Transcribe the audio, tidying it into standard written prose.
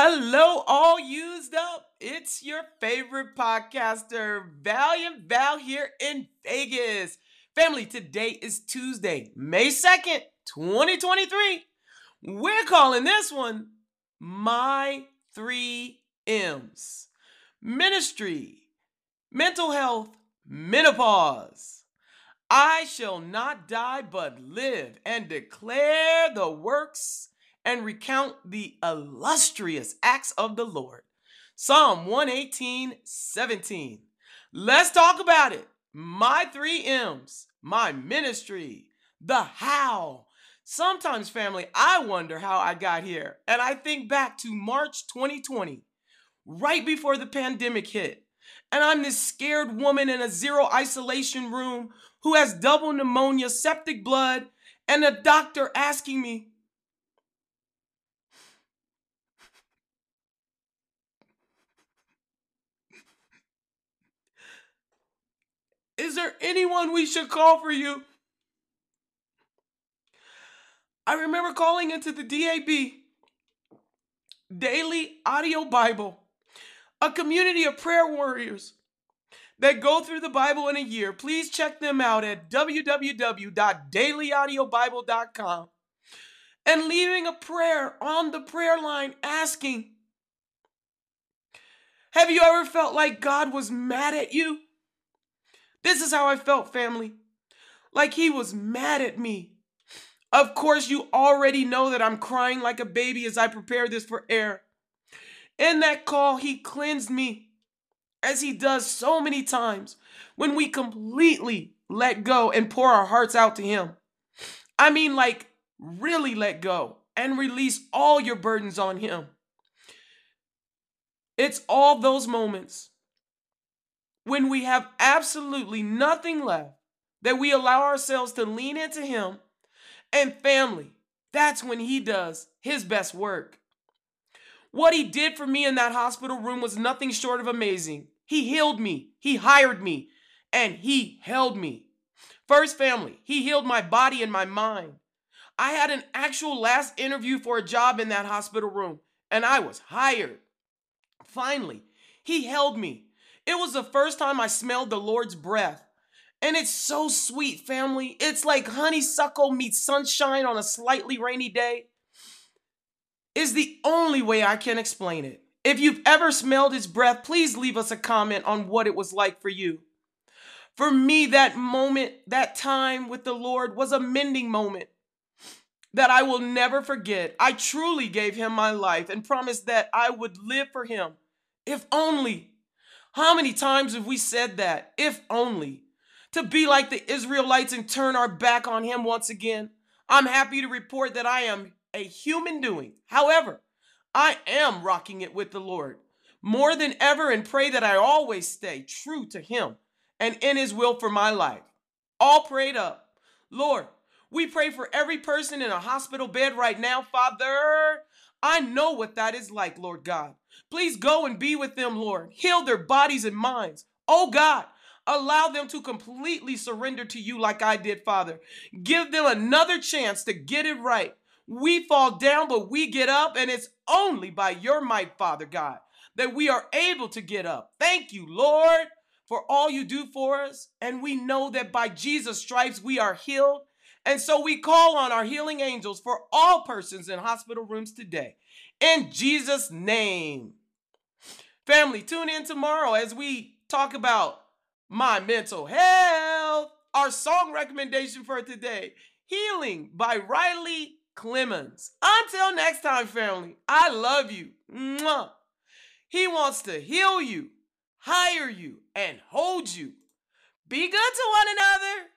Hello, all used up. It's your favorite podcaster, Valiant Val, here in Vegas. Family, today is Tuesday, May 2nd, 2023. We're calling this one My 3 M's. Ministry, mental health, menopause. I shall not die but live and declare the works and recount the illustrious acts of the Lord. Psalm 118:17. Let's talk about it. My 3 M's, my ministry, the how. Sometimes, family, I wonder how I got here. And I think back to March 2020, right before the pandemic hit. And I'm this scared woman in a zero isolation room who has double pneumonia, septic blood, and a doctor asking me, is there anyone we should call for you? I remember calling into the DAB, Daily Audio Bible, a community of prayer warriors that go through the Bible in a year. Please check them out at www.dailyaudiobible.com and leaving a prayer on the prayer line asking, have you ever felt like God was mad at you? This is how I felt, family, like he was mad at me. Of course, you already know that I'm crying like a baby as I prepare this for air. In that call, he cleansed me, as he does so many times when we completely let go and pour our hearts out to him. I mean, like, really let go and release all your burdens on him. It's all those moments when we have absolutely nothing left, that we allow ourselves to lean into him. And family, that's when he does his best work. What he did for me in that hospital room was nothing short of amazing. He healed me, he hired me, and he held me. First, family, he healed my body and my mind. I had an actual last interview for a job in that hospital room, and I was hired. Finally, he held me. It was the first time I smelled the Lord's breath. And it's so sweet, family. It's like honeysuckle meets sunshine on a slightly rainy day. It's the only way I can explain it. If you've ever smelled his breath, please leave us a comment on what it was like for you. For me, that moment, that time with the Lord was a mending moment that I will never forget. I truly gave him my life and promised that I would live for him, if only. How many times have we said that, if only, to be like the Israelites and turn our back on him once again? I'm happy to report that I am a human doing. However, I am rocking it with the Lord more than ever and pray that I always stay true to him and in his will for my life. All prayed up. Lord, we pray for every person in a hospital bed right now, Father. I know what that is like, Lord God. Please go and be with them, Lord. Heal their bodies and minds. Oh, God, allow them to completely surrender to you like I did, Father. Give them another chance to get it right. We fall down, but we get up, and it's only by your might, Father God, that we are able to get up. Thank you, Lord, for all you do for us. And we know that by Jesus' stripes we are healed. And so we call on our healing angels for all persons in hospital rooms today. In Jesus' name. Family, tune in tomorrow as we talk about my mental health. Our song recommendation for today, Healing by Riley Clemens. Until next time, family, I love you. Mwah. He wants to heal you, hire you, and hold you. Be good to one another.